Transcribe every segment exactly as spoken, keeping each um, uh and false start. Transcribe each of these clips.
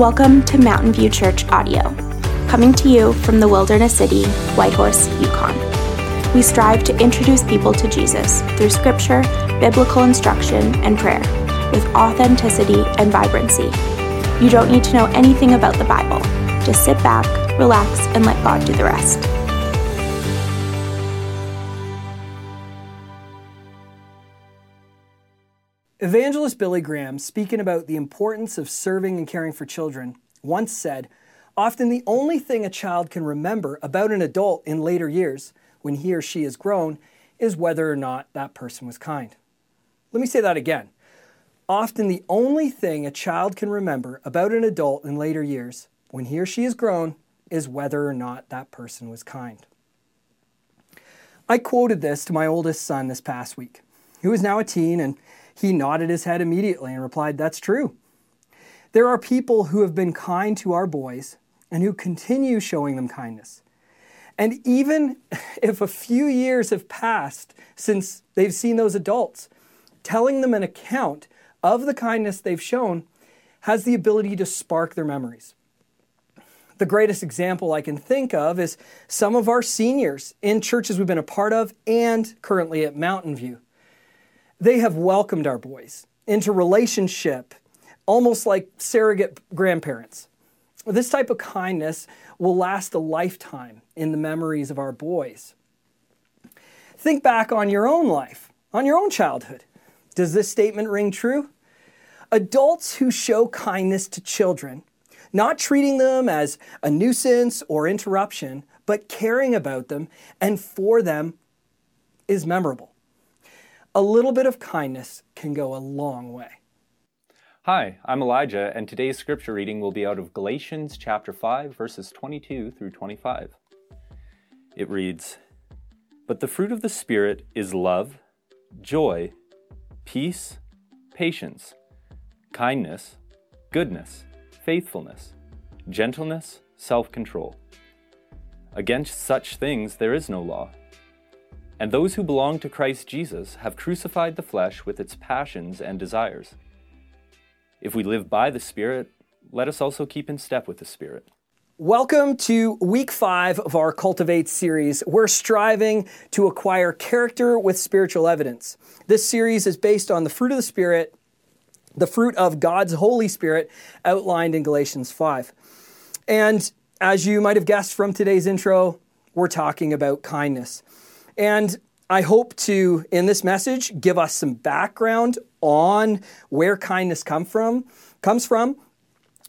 Welcome to Mountain View Church Audio, coming to you from the wilderness city, Whitehorse, Yukon. We strive to introduce people to Jesus through scripture, biblical instruction, and prayer with authenticity and vibrancy. You don't need to know anything about the Bible. Just sit back, relax, and let God do the rest. Evangelist Billy Graham, speaking about the importance of serving and caring for children, once said, "Often the only thing a child can remember about an adult in later years, when he or she is grown, is whether or not that person was kind." Let me say that again. Often the only thing a child can remember about an adult in later years, when he or she is grown, is whether or not that person was kind. I quoted this to my oldest son this past week, who is now a teen, and he nodded his head immediately and replied, "That's true." There are people who have been kind to our boys and who continue showing them kindness. And even if a few years have passed since they've seen those adults, telling them an account of the kindness they've shown has the ability to spark their memories. The greatest example I can think of is some of our seniors in churches we've been a part of and currently at Mountain View. They have welcomed our boys into relationship, almost like surrogate grandparents. This type of kindness will last a lifetime in the memories of our boys. Think back on your own life, on your own childhood. Does this statement ring true? Adults who show kindness to children, not treating them as a nuisance or interruption, but caring about them and for them, is memorable. A little bit of kindness can go a long way. Hi, I'm Elijah, and today's scripture reading will be out of Galatians chapter five, verses twenty-two through twenty-five. It reads, "But the fruit of the Spirit is love, joy, peace, patience, kindness, goodness, faithfulness, gentleness, self-control. Against such things there is no law. And those who belong to Christ Jesus have crucified the flesh with its passions and desires. If we live by the Spirit, let us also keep in step with the Spirit." Welcome to week five of our Cultivate series. We're striving to acquire character with spiritual evidence. This series is based on the fruit of the Spirit, the fruit of God's Holy Spirit outlined in Galatians five. And as you might have guessed from today's intro, we're talking about kindness. And I hope to, in this message, give us some background on where kindness come from, comes from,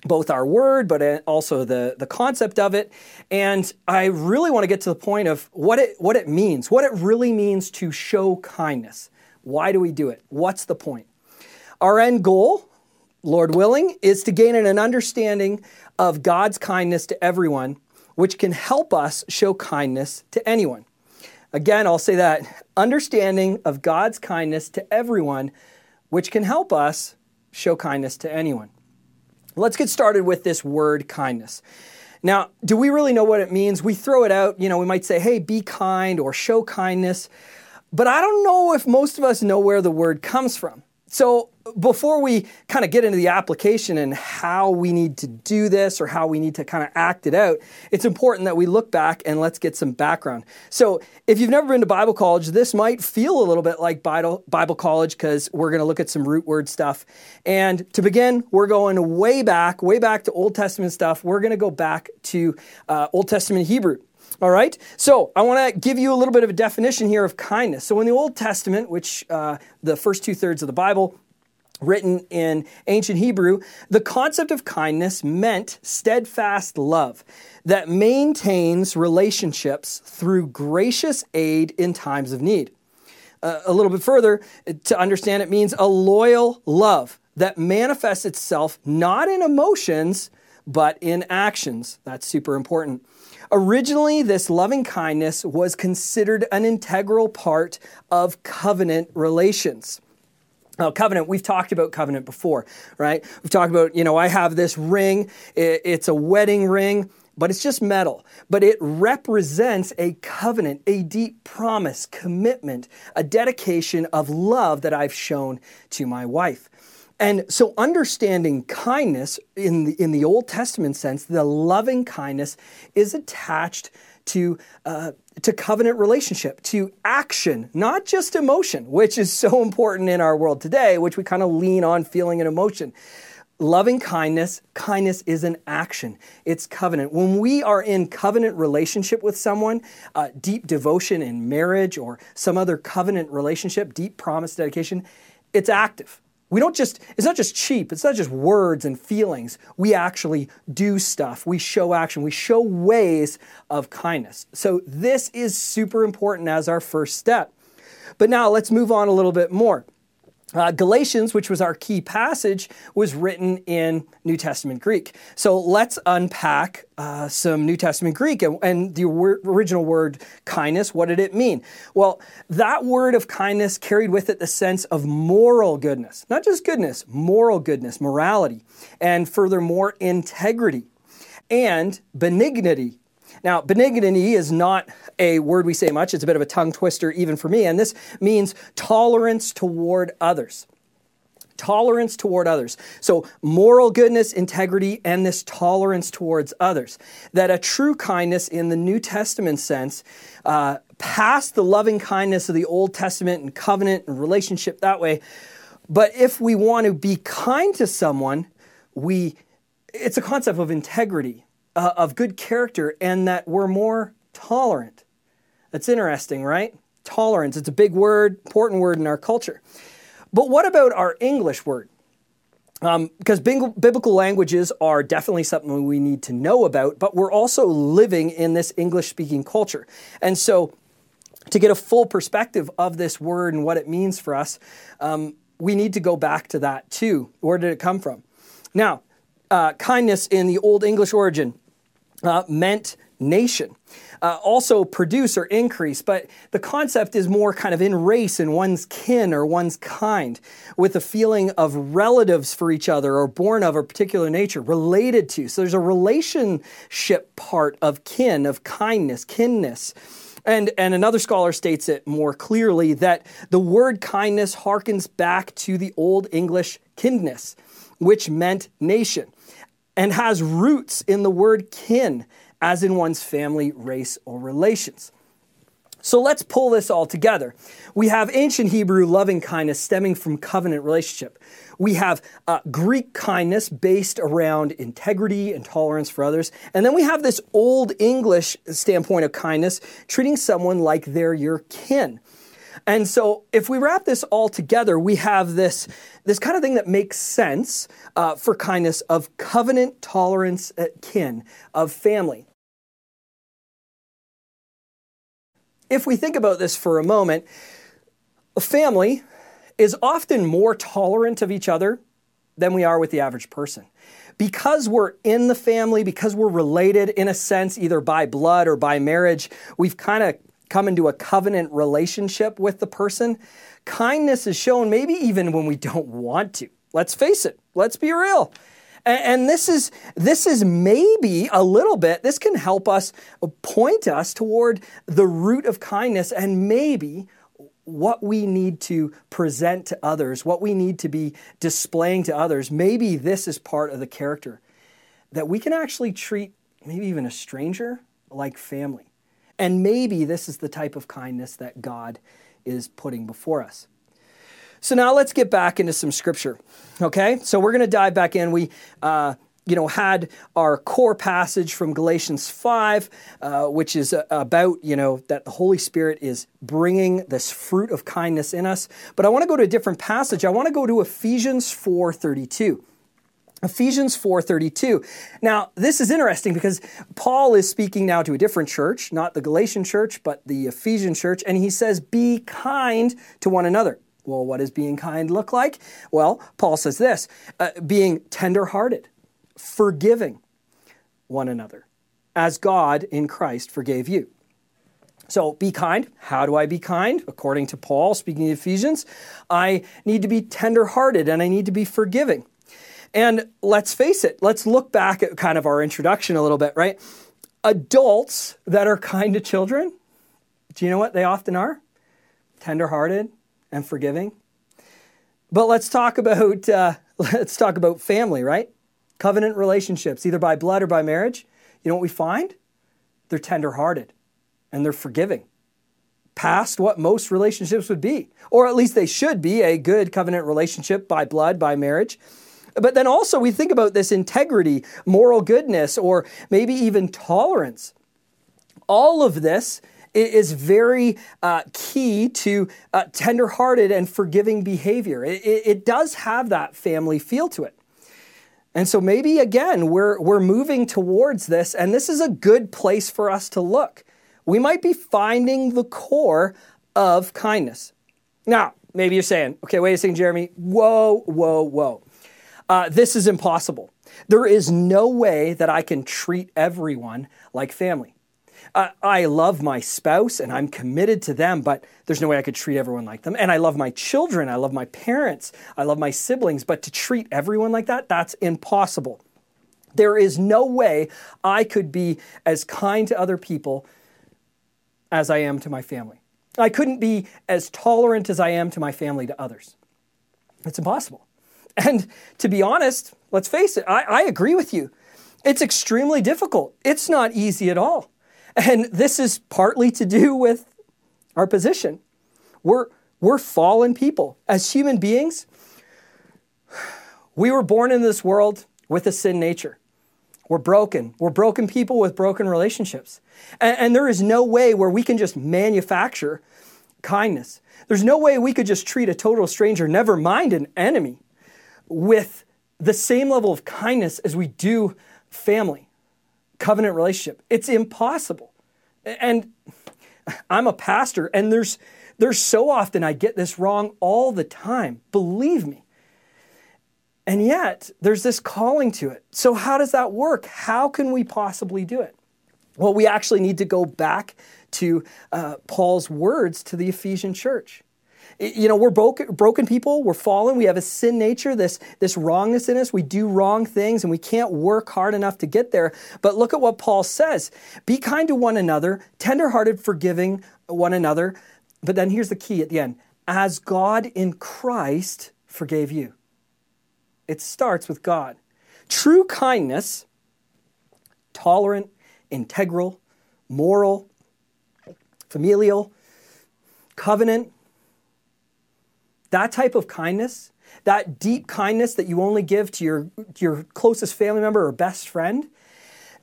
both our word, but also the, the concept of it. And I really want to get to the point of what it, what it means, what it really means to show kindness. Why do we do it? What's the point? Our end goal, Lord willing, is to gain an understanding of God's kindness to everyone, which can help us show kindness to anyone. Again, I'll say that, understanding of God's kindness to everyone, which can help us show kindness to anyone. Let's get started with this word kindness. Now, do we really know what it means? We throw it out, you know, we might say, hey, be kind or show kindness, but I don't know if most of us know where the word comes from. So before we kind of get into the application and how we need to do this or how we need to kind of act it out, it's important that we look back and let's get some background. So if you've never been to Bible college, this might feel a little bit like Bible, Bible college because we're going to look at some root word stuff. And to begin, we're going way back, way back to Old Testament stuff. We're going to go back to uh, Old Testament Hebrew. All right, so I want to give you a little bit of a definition here of kindness. So in the Old Testament, which uh, the first two thirds of the Bible, written in ancient Hebrew, the concept of kindness meant steadfast love that maintains relationships through gracious aid in times of need. Uh, a little bit further, to understand it means a loyal love that manifests itself not in emotions, but in actions. That's super important. Originally, this loving kindness was considered an integral part of covenant relations. Now, covenant, we've talked about covenant before, right? We've talked about, you know, I have this ring. It's a wedding ring, but it's just metal. But it represents a covenant, a deep promise, commitment, a dedication of love that I've shown to my wife. And so understanding kindness in the, in the Old Testament sense, the loving kindness is attached to uh, to covenant relationship, to action, not just emotion, which is so important in our world today, which we kind of lean on feeling and emotion. Loving kindness, kindness is an action. It's covenant. When we are in covenant relationship with someone, uh, deep devotion in marriage or some other covenant relationship, deep promise, dedication, it's active. We don't just, it's not just cheap, it's not just words and feelings. We actually do stuff. We show action. We show ways of kindness. So this is super important as our first step. But now let's move on a little bit more. Uh, Galatians, which was our key passage, was written in New Testament Greek. So let's unpack uh, some New Testament Greek and, and the wor- original word kindness. What did it mean? Well, that word of kindness carried with it the sense of moral goodness, not just goodness, moral goodness, morality, and furthermore, integrity and benignity. Now, benignity is not a word we say much. It's a bit of a tongue twister even for me. And this means tolerance toward others. Tolerance toward others. So moral goodness, integrity, and this tolerance towards others. That a true kindness in the New Testament sense, uh, past the loving kindness of the Old Testament and covenant and relationship that way. But if we want to be kind to someone, we it's a concept of integrity. Uh, of good character, and that we're more tolerant. That's interesting, right? Tolerance. It's a big word, important word in our culture. But what about our English word? Um, because bing- biblical languages are definitely something we need to know about, but we're also living in this English-speaking culture. And so to get a full perspective of this word and what it means for us, um, we need to go back to that too. Where did it come from? Now, uh, kindness in the Old English origin Uh, meant nation. Uh, also produce or increase, but the concept is more kind of in race and one's kin or one's kind, with a feeling of relatives for each other or born of a particular nature, related to. So there's a relationship part of kin, of kindness, kinness. And and another scholar states it more clearly that the word kindness harkens back to the Old English kindness, which meant nation, and has roots in the word kin, as in one's family, race, or relations. So let's pull this all together. We have ancient Hebrew loving kindness stemming from covenant relationship. We have uh, Greek kindness based around integrity and tolerance for others. And then we have this Old English standpoint of kindness, treating someone like they're your kin. And so if we wrap this all together, we have this, this kind of thing that makes sense uh, for kindness of covenant, tolerance, at kin, of family. If we think about this for a moment, a family is often more tolerant of each other than we are with the average person. Because we're in the family, because we're related in a sense, either by blood or by marriage, we've kind of come into a covenant relationship with the person. Kindness is shown maybe even when we don't want to. Let's face it. Let's be real. And, and this is this is maybe a little bit, this can help us point us toward the root of kindness and maybe what we need to present to others, what we need to be displaying to others. Maybe this is part of the character that we can actually treat maybe even a stranger like family. And maybe this is the type of kindness that God is putting before us. So now let's get back into some scripture, okay? So we're going to dive back in. We, uh, you know, had our core passage from Galatians five, uh, which is about, you know, that the Holy Spirit is bringing this fruit of kindness in us. But I want to go to a different passage. I want to go to Ephesians four thirty-two. Ephesians four thirty-two. Now, this is interesting because Paul is speaking now to a different church, not the Galatian church, but the Ephesian church, and he says, be kind to one another. Well, what does being kind look like? Well, Paul says this, uh, being tenderhearted, forgiving one another, as God in Christ forgave you. So be kind. How do I be kind? According to Paul, speaking to Ephesians, I need to be tenderhearted and I need to be forgiving. And let's face it, let's look back at kind of our introduction a little bit, right? Adults that are kind to children, do you know what they often are? Tenderhearted and forgiving. But let's talk about, uh, let's talk about family, right? Covenant relationships, either by blood or by marriage. You know what we find? They're tender-hearted and they're forgiving. Past what most relationships would be, or at least they should be, a good covenant relationship by blood, by marriage. But then also we think about this integrity, moral goodness, or maybe even tolerance. All of this is very uh, key to uh, tender-hearted and forgiving behavior. It, it, it does have that family feel to it. And so maybe, again, we're we're moving towards this, and this is a good place for us to look. We might be finding the core of kindness. Now, maybe you're saying, okay, wait a second, Jeremy. Whoa, whoa, whoa. Uh, this is impossible. There is no way that I can treat everyone like family. Uh, I love my spouse and I'm committed to them, but there's no way I could treat everyone like them. And I love my children. I love my parents. I love my siblings. But to treat everyone like that, that's impossible. There is no way I could be as kind to other people as I am to my family. I couldn't be as tolerant as I am to my family to others. It's impossible. And to be honest, let's face it, I, I agree with you. It's extremely difficult. It's not easy at all. And this is partly to do with our position. We're, we're fallen people. As human beings, we were born in this world with a sin nature. We're broken. We're broken people with broken relationships. And, and there is no way where we can just manufacture kindness. There's no way we could just treat a total stranger, never mind an enemy, with the same level of kindness as we do family, covenant relationship. It's impossible. And I'm a pastor, and there's, there's so often I get this wrong all the time. Believe me. And yet, there's this calling to it. So how does that work? How can we possibly do it? Well, we actually need to go back to uh, Paul's words to the Ephesian church. You know, we're broken, broken people, we're fallen, we have a sin nature, this, this wrongness in us, we do wrong things, and we can't work hard enough to get there. But look at what Paul says. Be kind to one another, tenderhearted, forgiving one another. But then here's the key at the end. As God in Christ forgave you. It starts with God. True kindness, tolerant, integral, moral, familial, covenant, that type of kindness, that deep kindness that you only give to your, your closest family member or best friend,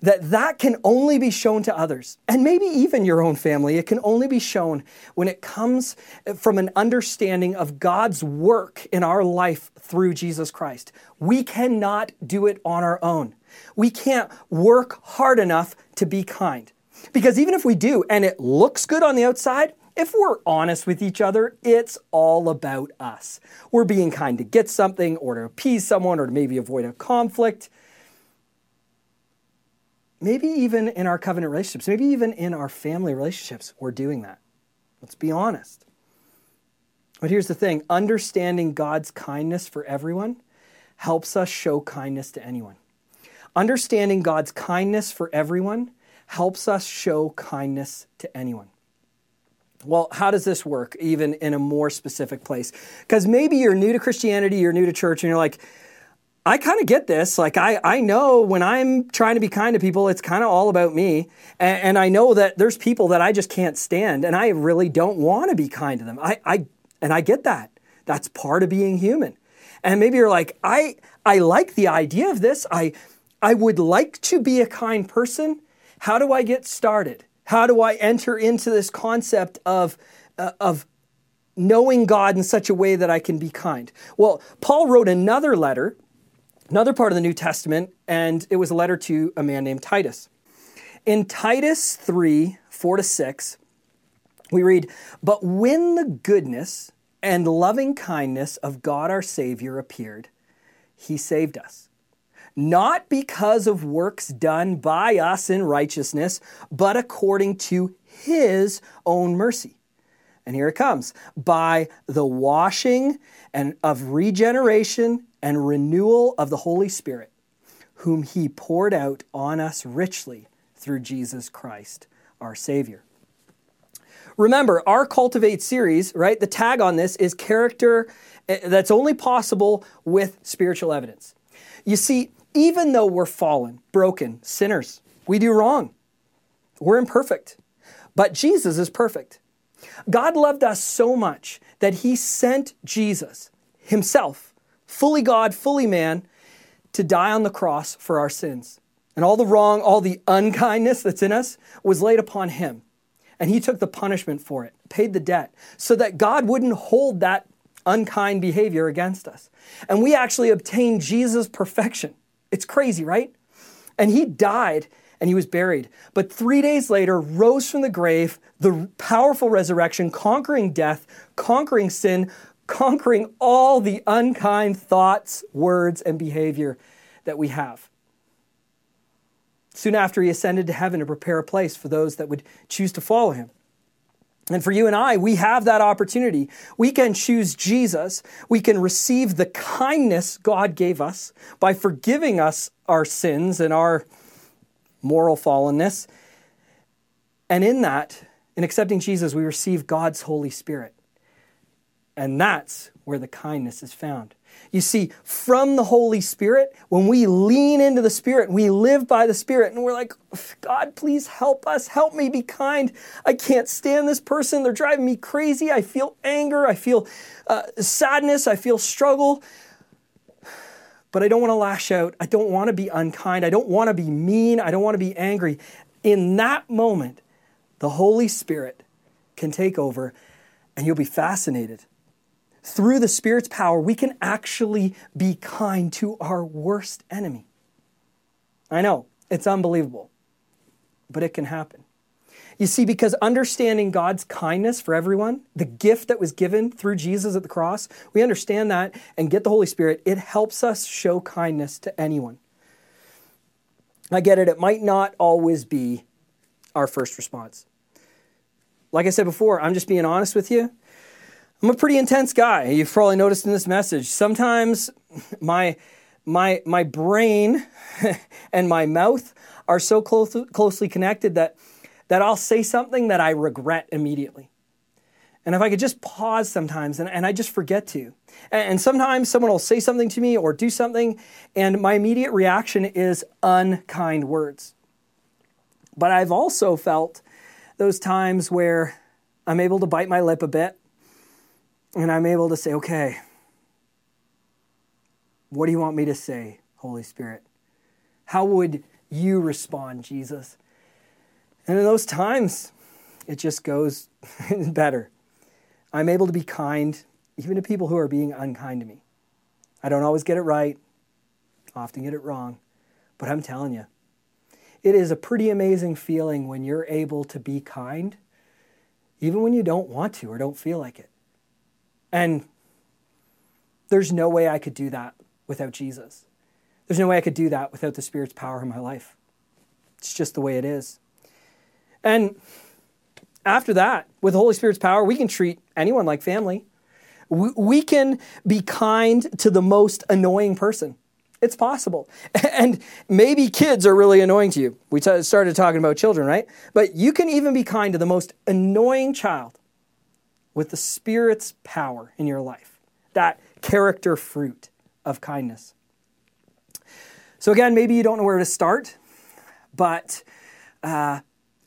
that that can only be shown to others. And maybe even your own family. It can only be shown when it comes from an understanding of God's work in our life through Jesus Christ. We cannot do it on our own. We can't work hard enough to be kind. Because even if we do, and it looks good on the outside, if we're honest with each other, it's all about us. We're being kind to get something or to appease someone or to maybe avoid a conflict. Maybe even in our covenant relationships, maybe even in our family relationships, we're doing that. Let's be honest. But here's the thing. Understanding God's kindness for everyone helps us show kindness to anyone. Understanding God's kindness for everyone helps us show kindness to anyone. Well, how does this work even in a more specific place? Because maybe you're new to Christianity, you're new to church, and you're like, I kind of get this. Like, I, I know when I'm trying to be kind to people, it's kind of all about me. And, and I know that there's people that I just can't stand, and I really don't want to be kind to them. I, I and I get that. That's part of being human. And maybe you're like, I I like the idea of this. I I would like to be a kind person. How do I get started? How do I enter into this concept of, uh, of knowing God in such a way that I can be kind? Well, Paul wrote another letter, another part of the New Testament, and it was a letter to a man named Titus. In Titus three, four to six, we read, "But when the goodness and loving kindness of God our Savior appeared, he saved us. Not because of works done by us in righteousness, but according to his own mercy." And here it comes. "By the washing and of regeneration and renewal of the Holy Spirit, whom he poured out on us richly through Jesus Christ, our Savior." Remember, our Cultivate series, right? The tag on this is character That's only possible with spiritual evidence. You see, even though we're fallen, broken, sinners, we do wrong. We're imperfect. But Jesus is perfect. God loved us so much that he sent Jesus himself, fully God, fully man, to die on the cross for our sins. And all the wrong, all the unkindness that's in us was laid upon him. And he took the punishment for it, paid the debt, so that God wouldn't hold that unkind behavior against us. And we actually obtained Jesus' perfection. It's crazy, right? And he died and he was buried. But three days later, rose from the grave, the powerful resurrection, conquering death, conquering sin, conquering all the unkind thoughts, words, and behavior that we have. Soon after, he ascended to heaven to prepare a place for those that would choose to follow him. And for you and I, we have that opportunity. We can choose Jesus. We can receive the kindness God gave us by forgiving us our sins and our moral fallenness. And in that, in accepting Jesus, we receive God's Holy Spirit. And that's where the kindness is found. You see, from the Holy Spirit, when we lean into the Spirit, we live by the Spirit, and we're like, God, please help us. Help me be kind. I can't stand this person. They're driving me crazy. I feel anger. I feel uh, sadness. I feel struggle. But I don't want to lash out. I don't want to be unkind. I don't want to be mean. I don't want to be angry. In that moment, the Holy Spirit can take over, and you'll be fascinated. Through the Spirit's power, we can actually be kind to our worst enemy. I know, it's unbelievable, but it can happen. You see, because understanding God's kindness for everyone, the gift that was given through Jesus at the cross, we understand that and get the Holy Spirit. It helps us show kindness to anyone. I get it, it might not always be our first response. Like I said before, I'm just being honest with you. I'm a pretty intense guy. You've probably noticed in this message. Sometimes my my my brain and my mouth are so close, closely connected that, that I'll say something that I regret immediately. And if I could just pause sometimes, and, and I just forget to. And, and sometimes someone will say something to me or do something, and my immediate reaction is unkind words. But I've also felt those times where I'm able to bite my lip a bit, and I'm able to say, okay, what do you want me to say, Holy Spirit? How would you respond, Jesus? And in those times, it just goes better. I'm able to be kind, even to people who are being unkind to me. I don't always get it right, often get it wrong, but I'm telling you, it is a pretty amazing feeling when you're able to be kind, even when you don't want to or don't feel like it. And there's no way I could do that without Jesus. There's no way I could do that without the Spirit's power in my life. It's just the way it is. And after that, with the Holy Spirit's power, we can treat anyone like family. We, we can be kind to the most annoying person. It's possible. And maybe kids are really annoying to you. We t- started talking about children, right? But you can even be kind to the most annoying child with the Spirit's power in your life, that character fruit of kindness. So again, maybe you don't know where to start, but uh,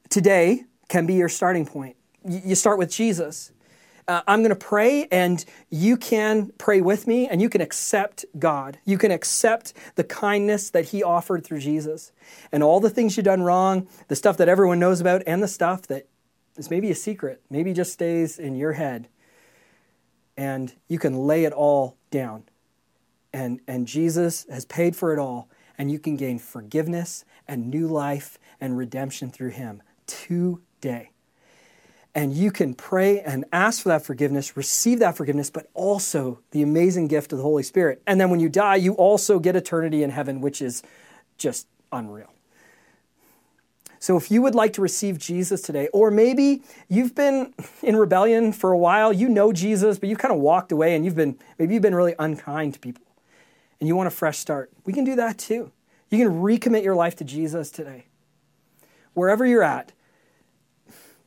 today can be your starting point. You start with Jesus. Uh, I'm going to pray, and you can pray with me, and you can accept God. You can accept the kindness that he offered through Jesus, and all the things you've done wrong, the stuff that everyone knows about, and the stuff that it's maybe a secret. Maybe just stays in your head. And you can lay it all down. And, and Jesus has paid for it all. And you can gain forgiveness and new life and redemption through him today. And you can pray and ask for that forgiveness, receive that forgiveness, but also the amazing gift of the Holy Spirit. And then when you die, you also get eternity in heaven, which is just unreal. So if you would like to receive Jesus today, or maybe you've been in rebellion for a while, you know Jesus, but you've kind of walked away and you've been, maybe you've been really unkind to people and you want a fresh start, we can do that too. You can recommit your life to Jesus today. Wherever you're at,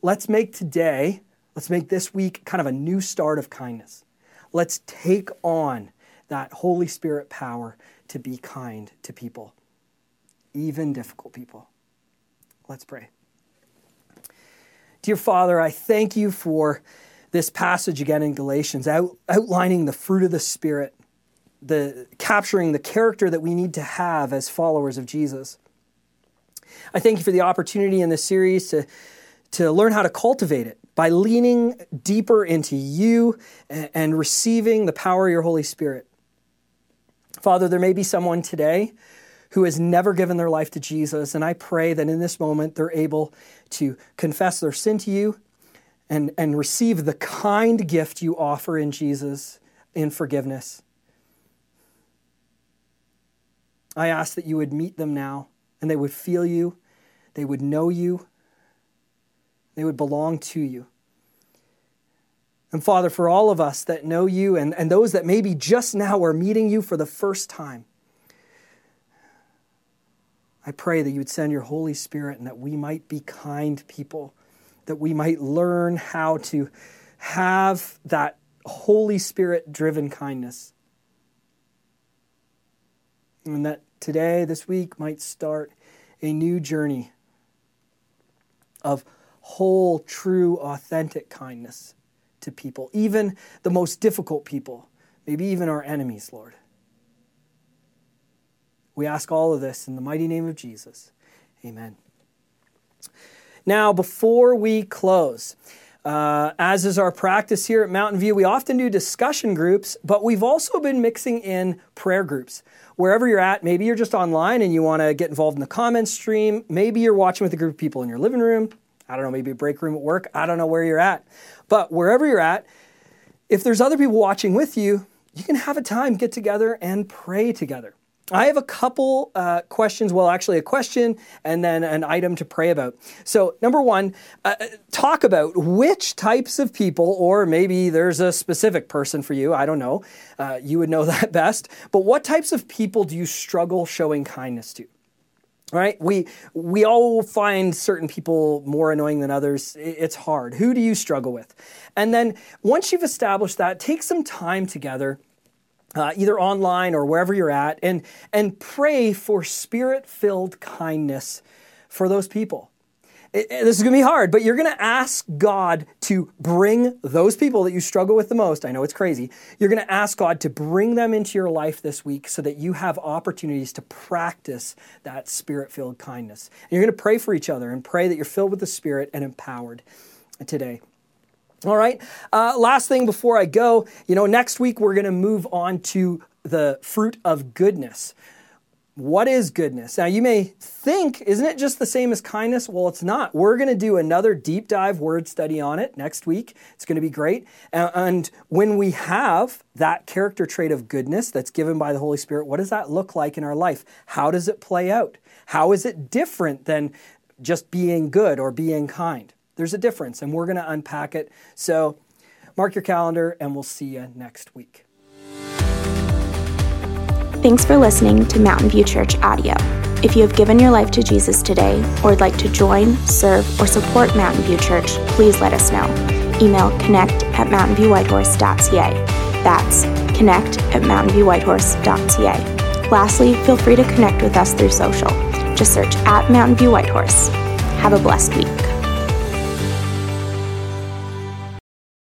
let's make today, let's make this week kind of a new start of kindness. Let's take on that Holy Spirit power to be kind to people, even difficult people. Let's pray. Dear Father, I thank you for this passage again in Galatians, out, outlining the fruit of the Spirit, the capturing the character that we need to have as followers of Jesus. I thank you for the opportunity in this series to, to learn how to cultivate it by leaning deeper into you and, and receiving the power of your Holy Spirit. Father, there may be someone today who has never given their life to Jesus, and I pray that in this moment they're able to confess their sin to you and, and receive the kind gift you offer in Jesus in forgiveness. I ask that you would meet them now, and they would feel you, they would know you, they would belong to you. And Father, for all of us that know you and, and those that maybe just now are meeting you for the first time, I pray that you would send your Holy Spirit and that we might be kind people, that we might learn how to have that Holy Spirit-driven kindness. And that today, this week, might start a new journey of whole, true, authentic kindness to people, even the most difficult people, maybe even our enemies, Lord. We ask all of this in the mighty name of Jesus. Amen. Now, before we close, uh, as is our practice here at Mountain View, we often do discussion groups, but we've also been mixing in prayer groups. Wherever you're at, maybe you're just online and you want to get involved in the comments stream. Maybe you're watching with a group of people in your living room. I don't know, maybe a break room at work. I don't know where you're at. But wherever you're at, if there's other people watching with you, you can have a time, get together and pray together. I have a couple uh, questions, well, actually a question and then an item to pray about. So number one, uh, talk about which types of people, or maybe there's a specific person for you, I don't know, uh, you would know that best, but what types of people do you struggle showing kindness to? All right, we, we all find certain people more annoying than others. It's hard. Who do you struggle with? And then once you've established that, take some time together, Uh, either online or wherever you're at, and and pray for Spirit-filled kindness for those people. It, it, this is going to be hard, but you're going to ask God to bring those people that you struggle with the most. I know it's crazy. You're going to ask God to bring them into your life this week so that you have opportunities to practice that Spirit-filled kindness. And you're going to pray for each other and pray that you're filled with the Spirit and empowered today. All right, uh, last thing before I go, you know, next week we're going to move on to the fruit of goodness. What is goodness? Now, you may think, isn't it just the same as kindness? Well, it's not. We're going to do another deep dive word study on it next week. It's going to be great. And when we have that character trait of goodness that's given by the Holy Spirit, what does that look like in our life? How does it play out? How is it different than just being good or being kind? There's a difference, and we're going to unpack it. So mark your calendar, and we'll see you next week. Thanks for listening to Mountain View Church Audio. If you have given your life to Jesus today or would like to join, serve, or support Mountain View Church, please let us know. Email connect at mountainviewwhitehorse.ca. That's connect at mountainviewwhitehorse.ca. Lastly, feel free to connect with us through social. Just search at Mountain View Whitehorse. Have a blessed week.